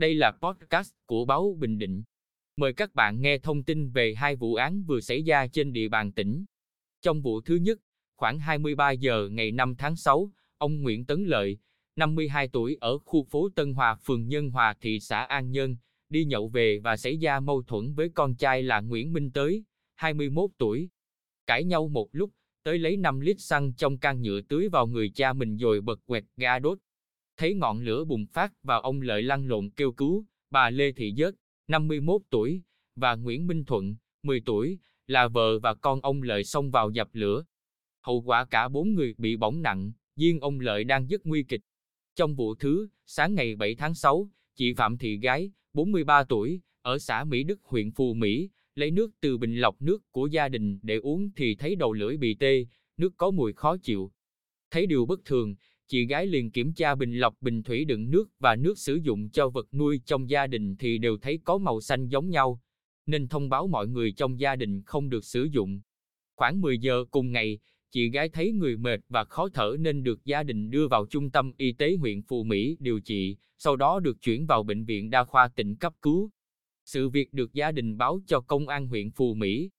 Đây là podcast của báo Bình Định. Mời các bạn nghe thông tin về hai vụ án vừa xảy ra trên địa bàn tỉnh. Trong vụ thứ nhất, khoảng 23 giờ ngày 5 tháng 6, ông Nguyễn Tấn Lợi, 52 tuổi ở khu phố Tân Hòa, phường Nhân Hòa, thị xã An Nhơn, đi nhậu về và xảy ra mâu thuẫn với con trai là Nguyễn Minh Tới, 21 tuổi. Cãi nhau một lúc, Tới lấy 5 lít xăng trong can nhựa tưới vào người cha mình rồi bật quẹt ga đốt. Thấy ngọn lửa bùng phát và ông Lợi lăn lộn kêu cứu, bà Lê Thị Dớt, 51 tuổi, và Nguyễn Minh Thuận, 10 tuổi, là vợ và con ông Lợi xông vào dập lửa. Hậu quả cả 4 người bị bỏng nặng, riêng ông Lợi đang rất nguy kịch. Trong vụ thứ, sáng ngày 7 tháng 6, chị Phạm Thị Gái, 43 tuổi, ở xã Mỹ Đức, huyện Phù Mỹ, lấy nước từ bình lọc nước của gia đình để uống thì thấy đầu lưỡi bị tê, nước có mùi khó chịu. Thấy điều bất thường, chị Gái liền kiểm tra bình lọc, bình thủy đựng nước và nước sử dụng cho vật nuôi trong gia đình thì đều thấy có màu xanh giống nhau, nên thông báo mọi người trong gia đình không được sử dụng. Khoảng 10 giờ cùng ngày, chị Gái thấy người mệt và khó thở nên được gia đình đưa vào trung tâm y tế huyện Phù Mỹ điều trị, sau đó được chuyển vào bệnh viện đa khoa tỉnh cấp cứu. Sự việc được gia đình báo cho công an huyện Phù Mỹ.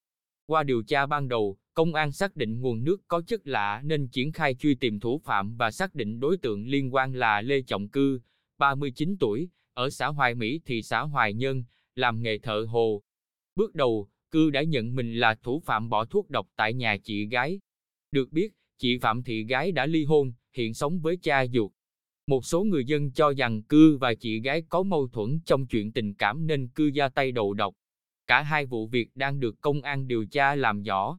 Qua điều tra ban đầu, công an xác định nguồn nước có chất lạ nên triển khai truy tìm thủ phạm và xác định đối tượng liên quan là Lê Trọng Cư, 39 tuổi, ở xã Hoài Mỹ, thị xã Hoài Nhân, làm nghề thợ hồ. Bước đầu, Cư đã nhận mình là thủ phạm bỏ thuốc độc tại nhà chị Gái. Được biết, chị Phạm Thị Gái đã ly hôn, hiện sống với cha ruột. Một số người dân cho rằng Cư và chị Gái có mâu thuẫn trong chuyện tình cảm nên Cư ra tay đầu độc. Cả hai vụ việc đang được công an điều tra làm rõ.